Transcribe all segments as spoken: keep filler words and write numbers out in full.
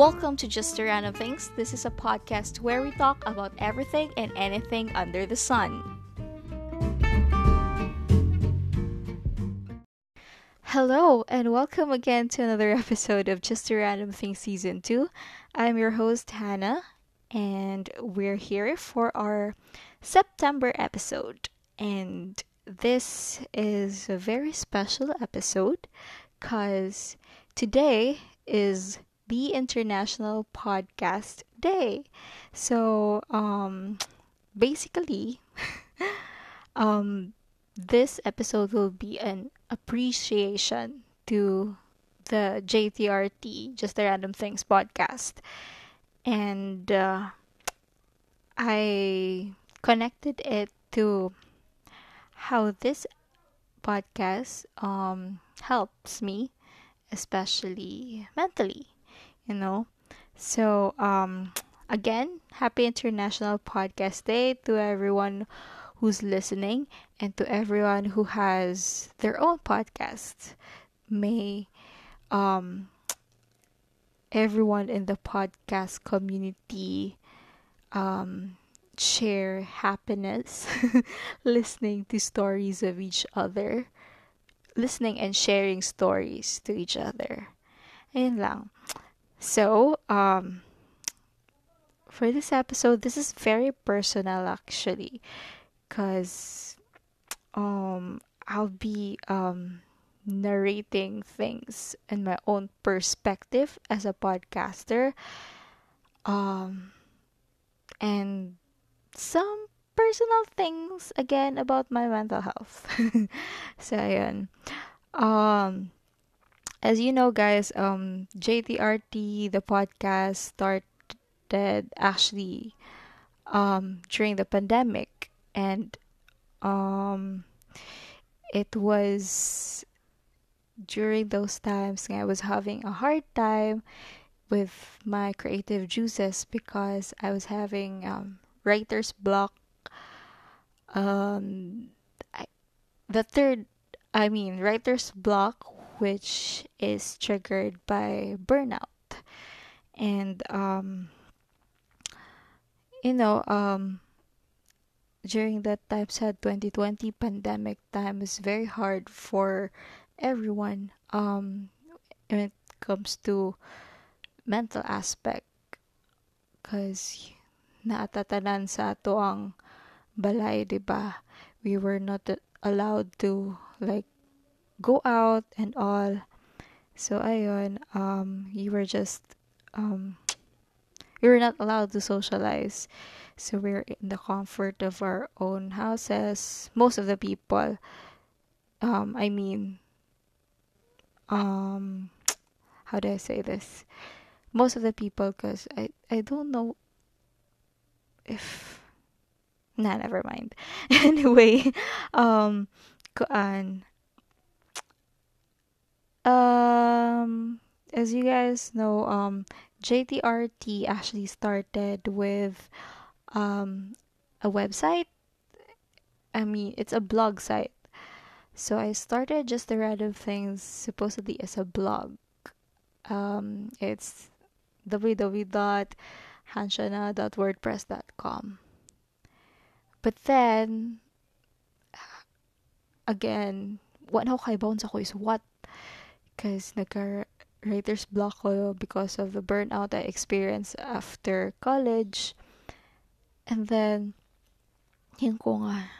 Welcome to Just a Random Things. This is a podcast where we talk about everything and anything under the sun. Hello, and welcome again to another episode of Just a Random Things Season two. I'm your host, Hannah, and we're here for our September episode. And this is a very special episode because today is the International Podcast Day. So, um, basically, um, this episode will be an appreciation to the J T R T, Just the Random Things podcast. And uh, I connected it to how this podcast um, helps me, especially mentally, you know. So, um, again, happy International Podcast Day to everyone who's listening, and to everyone who has their own podcast. May um, everyone in the podcast community um, share happiness listening to stories of each other, listening and sharing stories to each other. Ayun lang. So, um, for this episode, this is very personal actually. Because um, I'll be um, narrating things in my own perspective as a podcaster. Um, and some personal things, again, about my mental health. So, ayun. Um, as you know, guys, um, J T R T, the podcast, started actually um, during the pandemic. And um, it was during those times I was having a hard time with my creative juices because I was having um, writer's block. Um, I, the third, I mean, writer's block, which is triggered by burnout. And, um, you know, um, during that time, said twenty twenty pandemic time is very hard for everyone um, when it comes to mental aspect. Because naatatanan sa ato ang balay, diba? We were not allowed to like go out and all. So ayun, um, you were just um, we were not allowed to socialize. So we're in the comfort of our own houses. Most of the people, um, I mean, um, how do I say this? Most of the people, because I, I don't know if... Nah, never mind. Anyway, um, kuan. Um, as you guys know, um, J T R T actually started with um, a website. I mean, it's a blog site. So I started Just the Random Things supposedly as a blog. Um, it's w w w dot hanshana dot wordpress dot com. But then, again, what now kay bounce ako is what? Because nagka writer's block ko because of the burnout I experienced after college. And then, yun ko nga,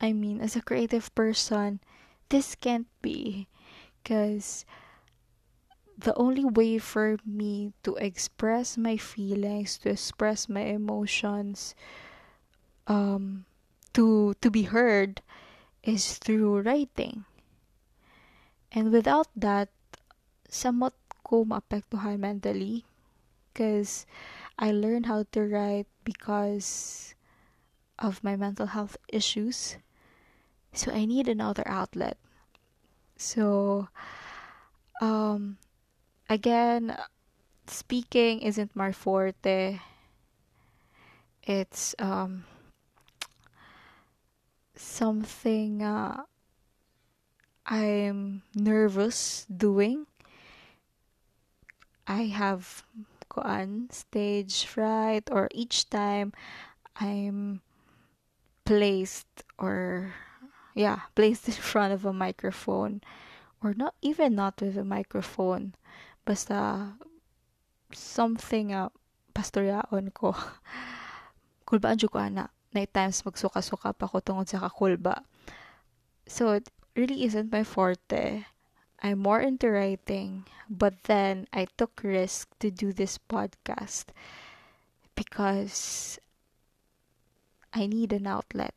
I mean, as a creative person, this can't be. Because the only way for me to express my feelings, to express my emotions, um, to to be heard, is through writing. And without that, somewhat ko maapektuhan mentally, because I learned how to write because of my mental health issues. So I need another outlet. So, um, again, speaking isn't my forte. It's um something uh, I'm nervous doing. I have kuan stage fright, or each time I'm placed or yeah placed in front of a microphone, or not even not with a microphone, basta something uh, pastoryaon ko kulbaan jud ko ana night times, magsuka-suka pa ko tungod sa kakulba. So it really isn't my forte. I'm more into writing, but then I took risk to do this podcast because I need an outlet,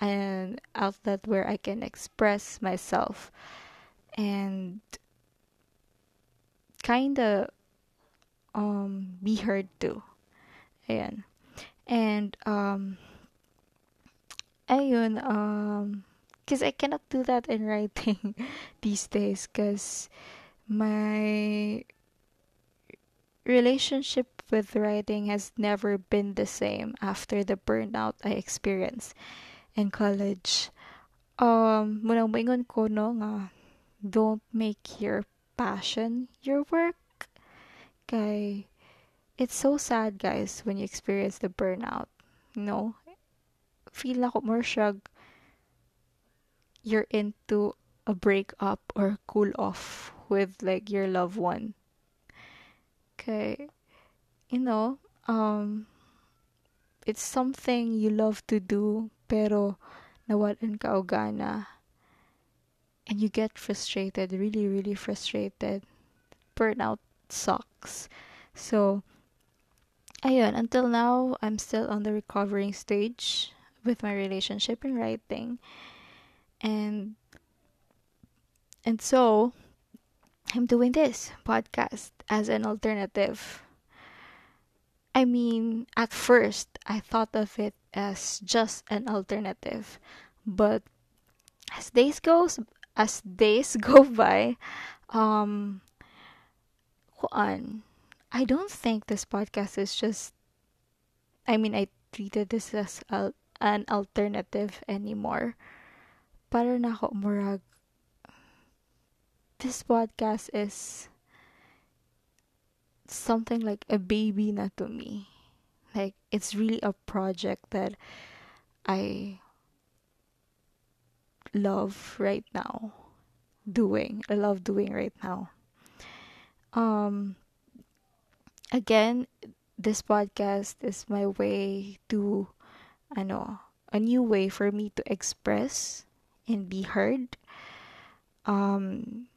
an outlet where I can express myself and kind of um, be heard too. Ayan. And um, ayun, um, because I cannot do that in writing these days because my relationship with writing has never been the same after the burnout I experienced in college. Um, munang maingon ko no nga, don't make your passion your work. Kay, it's so sad guys when you experience the burnout. You know, feel na ko more syag you're into a breakup or cool off with like your loved one. Okay. You know, um, it's something you love to do, pero nawalan ka og gana. And you get frustrated, really, really frustrated. Burnout sucks. So, ayun, until now, I'm still on the recovering stage with my relationship and writing. And, and so, I'm doing this podcast as an alternative. I mean, at first, I thought of it as just an alternative. But as days goes, as days go by, um, I don't think this podcast is just, I mean, I treated this as a, an alternative anymore. Para na ako murag, this podcast is something like a baby na to me. Like, it's really a project that I love right now doing I love doing right now. Um again, this podcast is my way to ano a new way for me to express and be heard. Um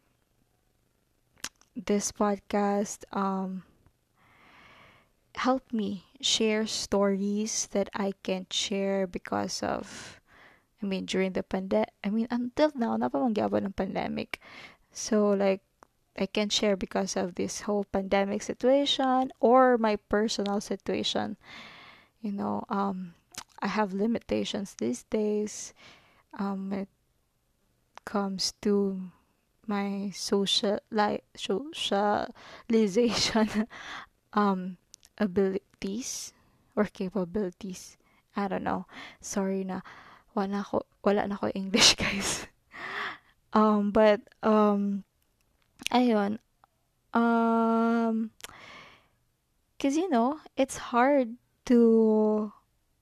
this podcast um helped me share stories that I can't share because of I mean during the pandemic I mean until now na pa mangyaba ng pandemic, so like I can't share because of this whole pandemic situation or my personal situation. You know, um I have limitations these days um when it comes to my social like socialization um abilities or capabilities. I don't know. Sorry na wala ko wala na ko English guys. um but um ayun um because you know it's hard to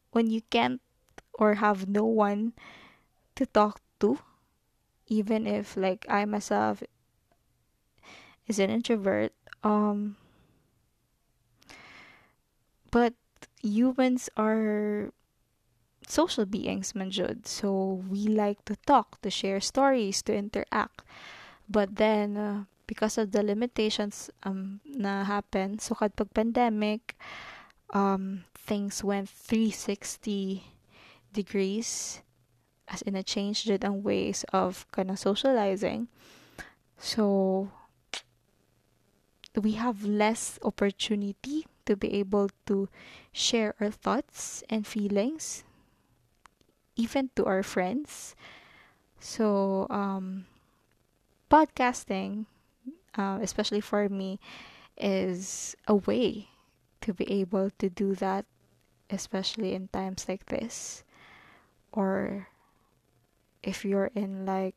when you can't or have no one to talk to, even if like I myself is an introvert. Um but humans are social beings man jud, so we like to talk, to share stories, to interact. But then uh, because of the limitations um na happen sukad pag pandemic, um things went three hundred sixty degrees as in a change jud ang ways of kind of socializing. So we have less opportunity to be able to share our thoughts and feelings even to our friends. So um podcasting uh, especially for me is a way to be able to do that, especially in times like this, or if you're in like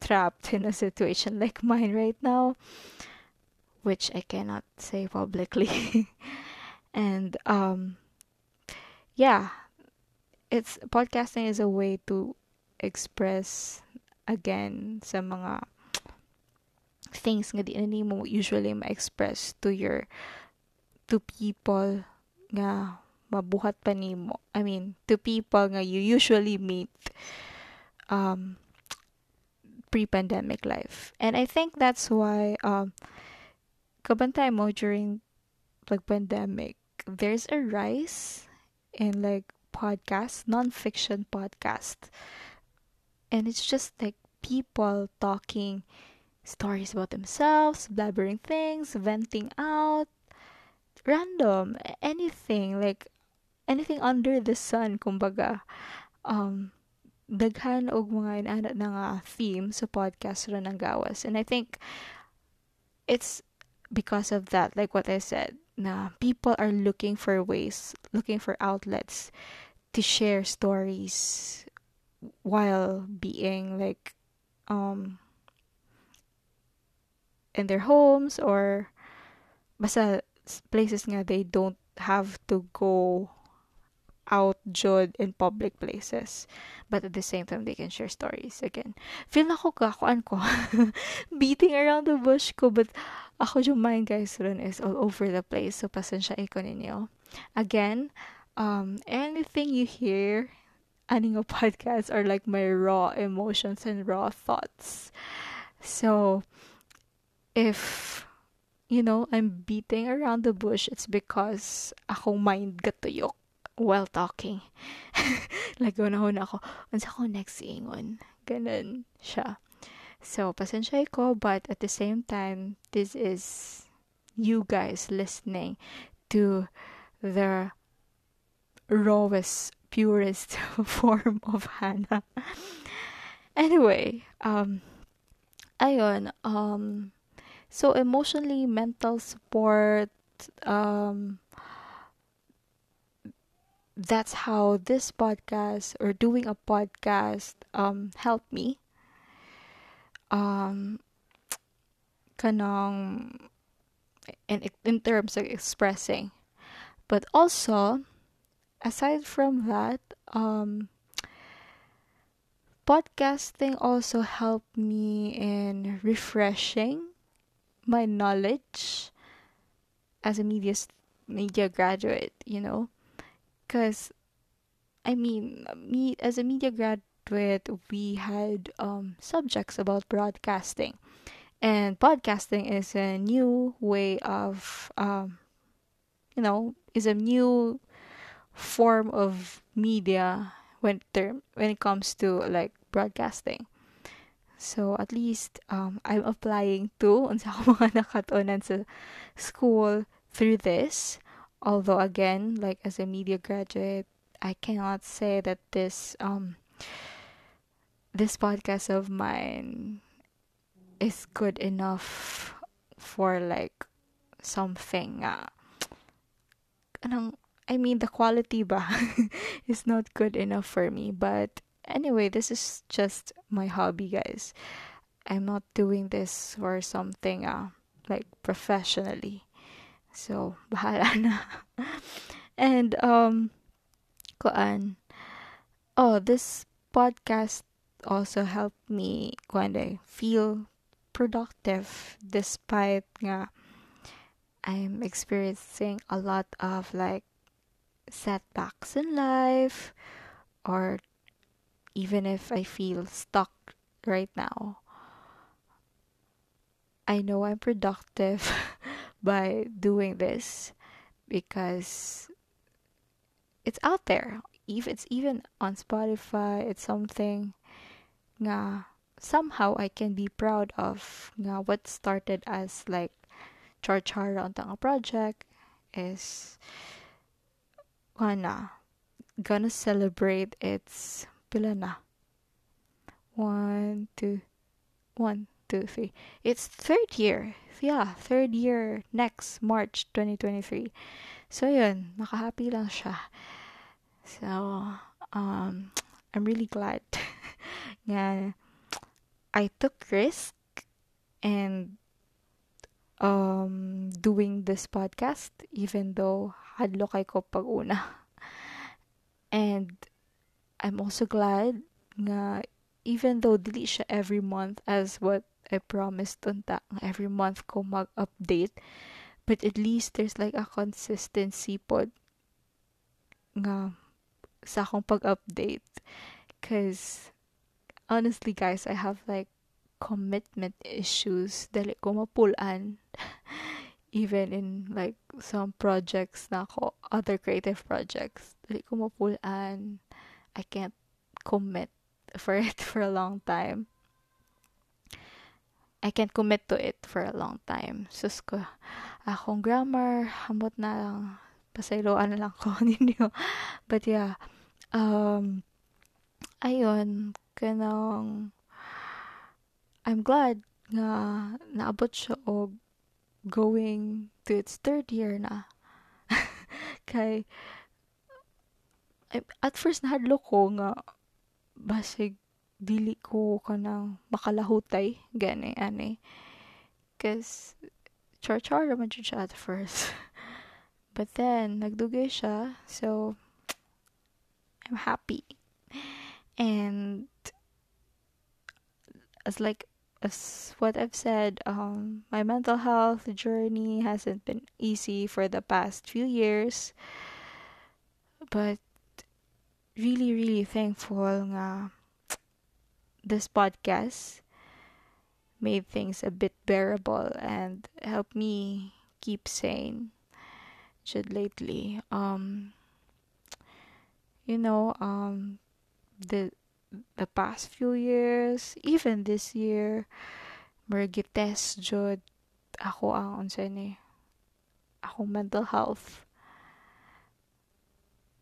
trapped in a situation like mine right now. which I cannot say publicly. And um yeah, it's podcasting is a way to express again sa mga things nga di na mo usually ma-express to your to people nga mabuhat pa nimo. I mean, to people nga you usually meet um pre-pandemic life. And I think that's why um kabantay mo during like pandemic, there's a rise in like podcasts, non-fiction podcast. And it's just like people talking stories about themselves, blabbering things, venting out, random, anything, like, anything under the sun, kumbaga. Um, daghan og mga inana na nga theme sa podcast ron ang gawas. And I think it's because of that, like what I said, na people are looking for ways, looking for outlets to share stories while being, like, um... in their homes or basta places nga they don't have to go out jud in public places, but at the same time they can share stories again. Feel ako ka kuan ko beating around the bush ko, but ako yung mind guys run is all over the place, so pasensya iko ninyo again. Um anything you hear aning a podcast are like my raw emotions and raw thoughts. So if, you know, I'm beating around the bush, it's because akong mind gatuyok while talking. Like, unahon ako, unsa ko next ingon. Ganun siya. So, pasensya ko, but at the same time, this is you guys listening to the rawest, purest form of Hannah. Anyway, um, ayun, um, so, emotionally, mental support, um, that's how this podcast or doing a podcast um, helped me. Um, kanang, in, in terms of expressing. But also, aside from that, um, podcasting also helped me in refreshing my knowledge as a media media graduate, you know, because I mean, me as a media graduate, we had um subjects about broadcasting, and podcasting is a new way of um you know is a new form of media when term when it comes to like broadcasting. So, at least, um, I'm applying to unsa ko mga nakatunan sa school through this. Although, again, like, as a media graduate, I cannot say that this, um, this podcast of mine is good enough for, like, something. Uh, anong, I mean, the quality ba is not good enough for me, but anyway, this is just my hobby, guys. I'm not doing this for something uh, like professionally. So, bahala na. And, um, kuan. Oh, this podcast also helped me kuan day feel productive despite nga I'm experiencing a lot of like setbacks in life, or even if I feel stuck right now, I know I'm productive by doing this because it's out there. If it's even on Spotify, it's something nga somehow I can be proud of. Nga what started as like charchara untang a project is gonna gonna celebrate its pila na. One, two, one, two, three. It's third year. Yeah, third year next March twenty twenty-three. So, yun. Nakahappy lang siya. So, um, I'm really glad nga I took risk and um, doing this podcast, even though hadlokay ko pag una. And I'm also glad nga even though dili siya every month as what I promised unta, every month ko mag-update, but at least there's like a consistency pod nga sa akong pag-update. Because honestly guys, I have like commitment issues dali ko mapulaan even in like some projects na ako, other creative projects, dali ko mapulaan. I can't commit for it for a long time. I can't commit to it for a long time. Sus ko, akong grammar, hamot na lang. Pasayloan na lang ko ninyo. But yeah, um, ayun, kanang, I'm glad na naabot siya o going to its third year na. Kay, at first nahadlo ko nga, basig, dili ko kanang makalahutay gani ani cause char-char naman siya at first but then nagdugay siya, so I'm happy. And as like as what I've said, um my mental health journey hasn't been easy for the past few years, but really really thankful nga this podcast made things a bit bearable and helped me keep sane. Just lately, um, you know, um, the the past few years, even this year, mergites jud ako ang unsay ni ako mental health.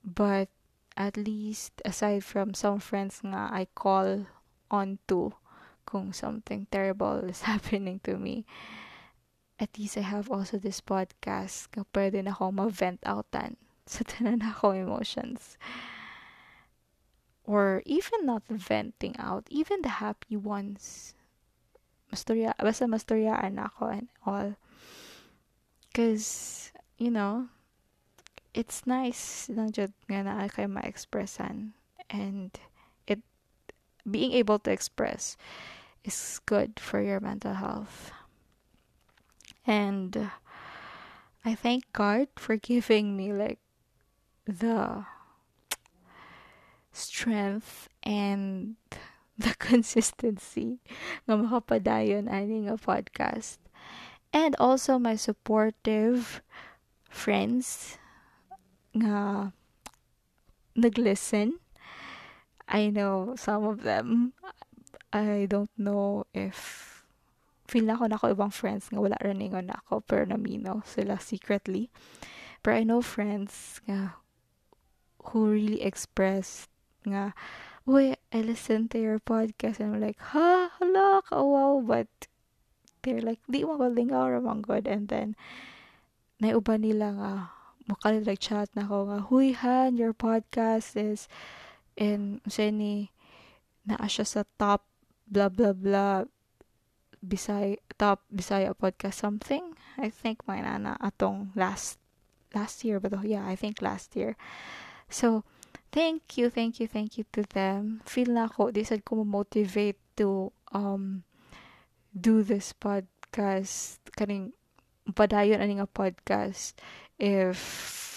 But at least aside from some friends nga I call onto kung something terrible is happening to me, at least I have also this podcast na pwede na akong ma-vent outan sa tanan akong emotions. Or even not venting out, even the happy ones. Masturya, basta masturyaan ako and all. Because, you know, it's nice lang jud nga na kay ma-expressan. And being able to express is good for your mental health. And I thank God for giving me like the strength and the consistency nga makapadayon ani nga podcast. And also my supportive friends nga naglisten. I know some of them. I don't know if feel na ko na ako ibang friends nga wala raningon na ako pero namino sila secretly. But I know friends nga who really expressed nga, uy, I listened to your podcast and I'm like, ha, hala, kawaw, but they're like, di mo ko lingaw ramang good. And then naiuba nila nga makalag chat na ako nga, huy han, your podcast is and siya ni, naa siya sa top, blah, blah, blah, Bisaya, top Bisaya podcast something. I think my nana atong last, last year, but yeah, I think last year. So, thank you, thank you, thank you to them. Feel na ako, they said ko motivate to um do this podcast, kaning, padayon aning a podcast, if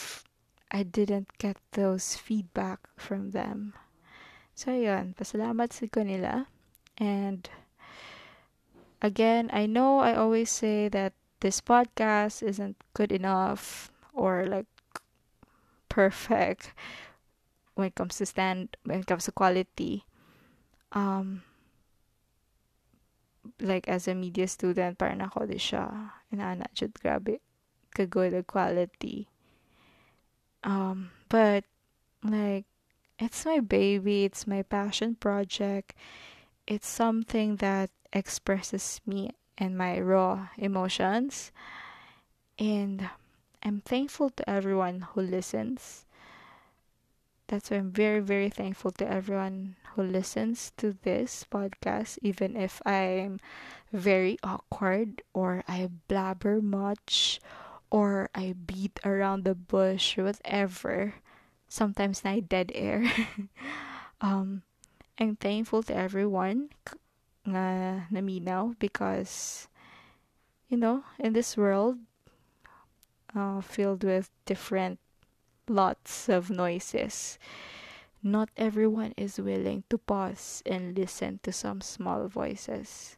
I didn't get those feedback from them. So, yun. Pasalamat sa kanila. And, again, I know I always say that this podcast isn't good enough or, like, perfect when it comes to stand, when it comes to quality. Um, like, as a media student, parang ako di siya inaanat jud grabe kagood quality. Um, but, like, it's my baby, it's my passion project, it's something that expresses me and my raw emotions, and I'm thankful to everyone who listens, That's why I'm very, very thankful to everyone who listens to this podcast, even if I'm very awkward or I blabber much or I beat around the bush, whatever. Sometimes na dead air. um, I'm thankful to everyone na naminaw because, you know, in this world uh, filled with different lots of noises, not everyone is willing to pause and listen to some small voices.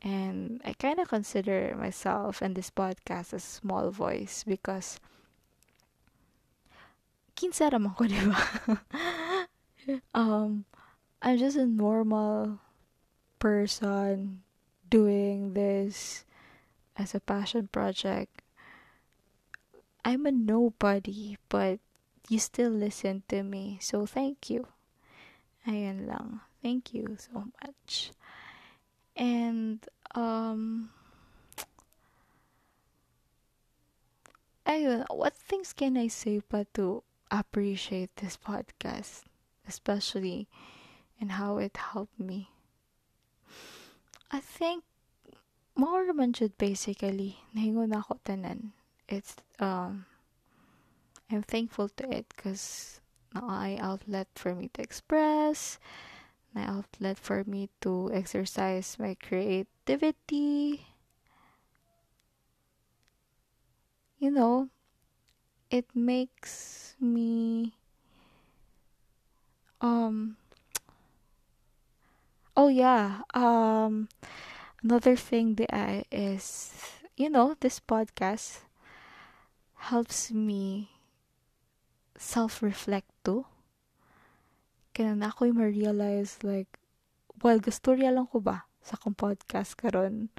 And I kind of consider myself and this podcast a small voice because kinsa raman ko, diba? um, I'm just a normal person doing this as a passion project. I'm a nobody, but you still listen to me. So, thank you. Ayan lang. Thank you so much. And, um... ayun, what things can I say pa to appreciate this podcast? Especially, and how it helped me. I think, more man should basically, nahingo na ako tanan. It's um I'm thankful to it because na outlet for me to express, na outlet for me to exercise my creativity. You know, it makes me um oh yeah um another thing that I is you know this podcast helps me self-reflect too. Kaya na ako'y ma-realize like, well, gasturya lang ko ba sa kong podcast karon?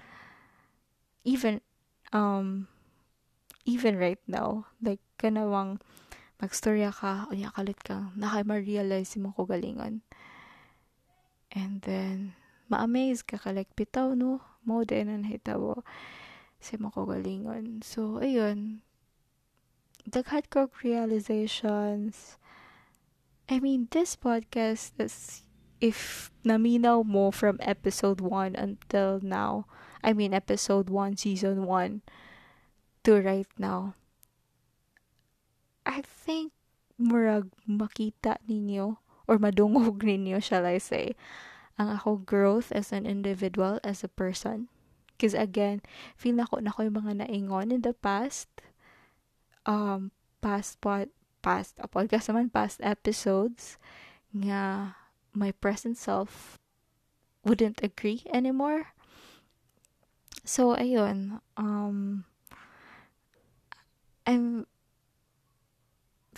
Even, um, even right now, like, kanawang magstorya ka, o kalit kang, na ako'y ma-realize yung mga kugalingon. And then, ma-amaze ka ka, like, bitaw, no? Mode na nahitawo sa mga kugalingon. So, ayun. Daghat ko realizations. I mean, this podcast, is, if naminaw mo from episode one until now, I mean, episode one, season one, to right now, I think, murag makita ninyo, or madungog ninyo, shall I say, ang ako growth as an individual, as a person. Because again, feel na ko na ko yung mga naingon in the past, um past pod, past a podcast naman past episodes nga my present self wouldn't agree anymore. So ayun, um I'm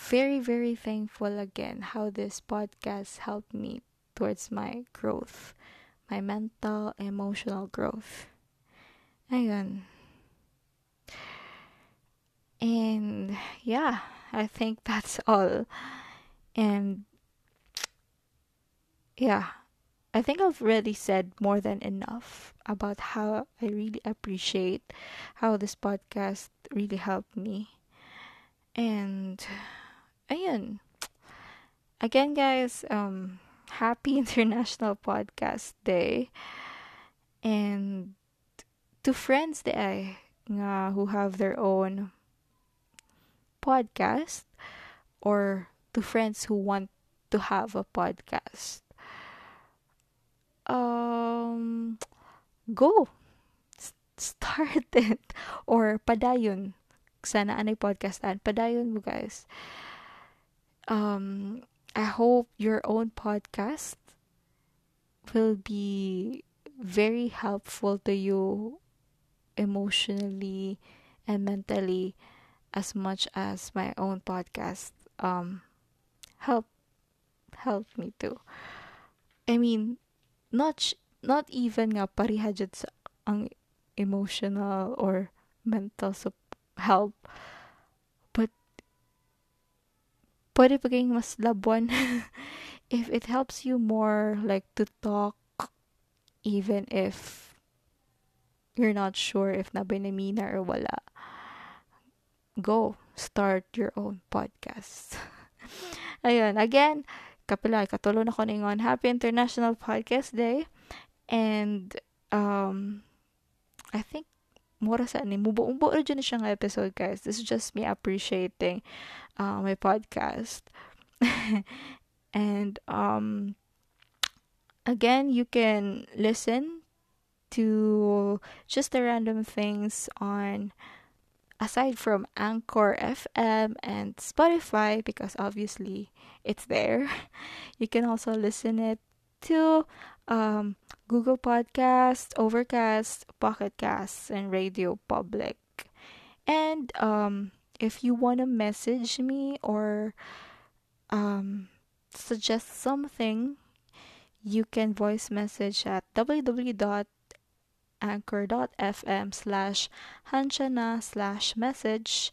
very very thankful again how this podcast helped me towards my growth, my mental, emotional growth. Ayun. And yeah, I think that's all. And yeah, I think I've already said more than enough about how I really appreciate how this podcast really helped me. And ayun. Again, guys, um happy International Podcast Day. And to friends that I nga who have their own podcast or to friends who want to have a podcast, um go S- start it or padayon sana anay podcastan padayon mo guys. um I hope your own podcast will be very helpful to you emotionally and mentally as much as my own podcast um help help me too. I mean, not sh- not even nga pariha jud sa ang emotional or mental sup- help, but pwede paging mas labon if it helps you more like to talk even if you're not sure if nabinamina or wala. Go start your own podcast. Ayun, again, kapilay, katulong ako ningon. Happy International Podcast Day. And, um, I think, mura sa ni, mubo-umbo na dyan siya nga episode, guys. This is just me appreciating uh, my podcast. And, um, again, you can listen to Just a Random Things on, aside from Anchor F M and Spotify, because obviously it's there. You can also listen it to um, Google Podcast, Overcast, Pocket Cast, and Radio Public. And um, if you want to message me or um, suggest something, you can voice message at double-u double-u double-u dot anchor dot f m slash hanshana slash message,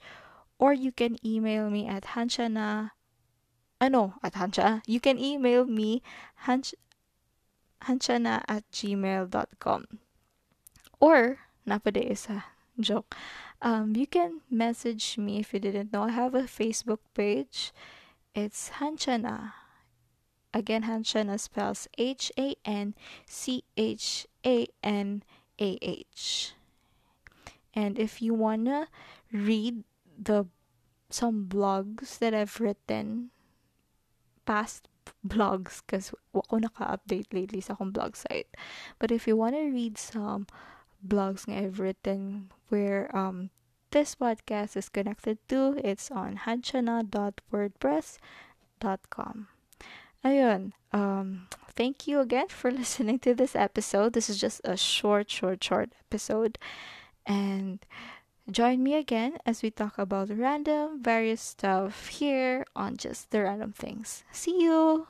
or you can email me at hanshana ano at hanshana you can email me hansh, hanshana at gmail dot com, or napade isa joke um you can message me. If you didn't know, I have a Facebook page. It's Hanshana. Again, Hanshana spells H A N C H A N A H. And if you wanna read the some blogs that I've written, past blogs, because wako naka-update lately sa akong blog site. But if you wanna read some blogs nga I've written where um this podcast is connected to, it's on hanshana dot wordpress dot com. Ayun, um, thank you again for listening to this episode. This is just a short, short, short episode. And join me again as we talk about random, various stuff here on Just the Random Things. See you!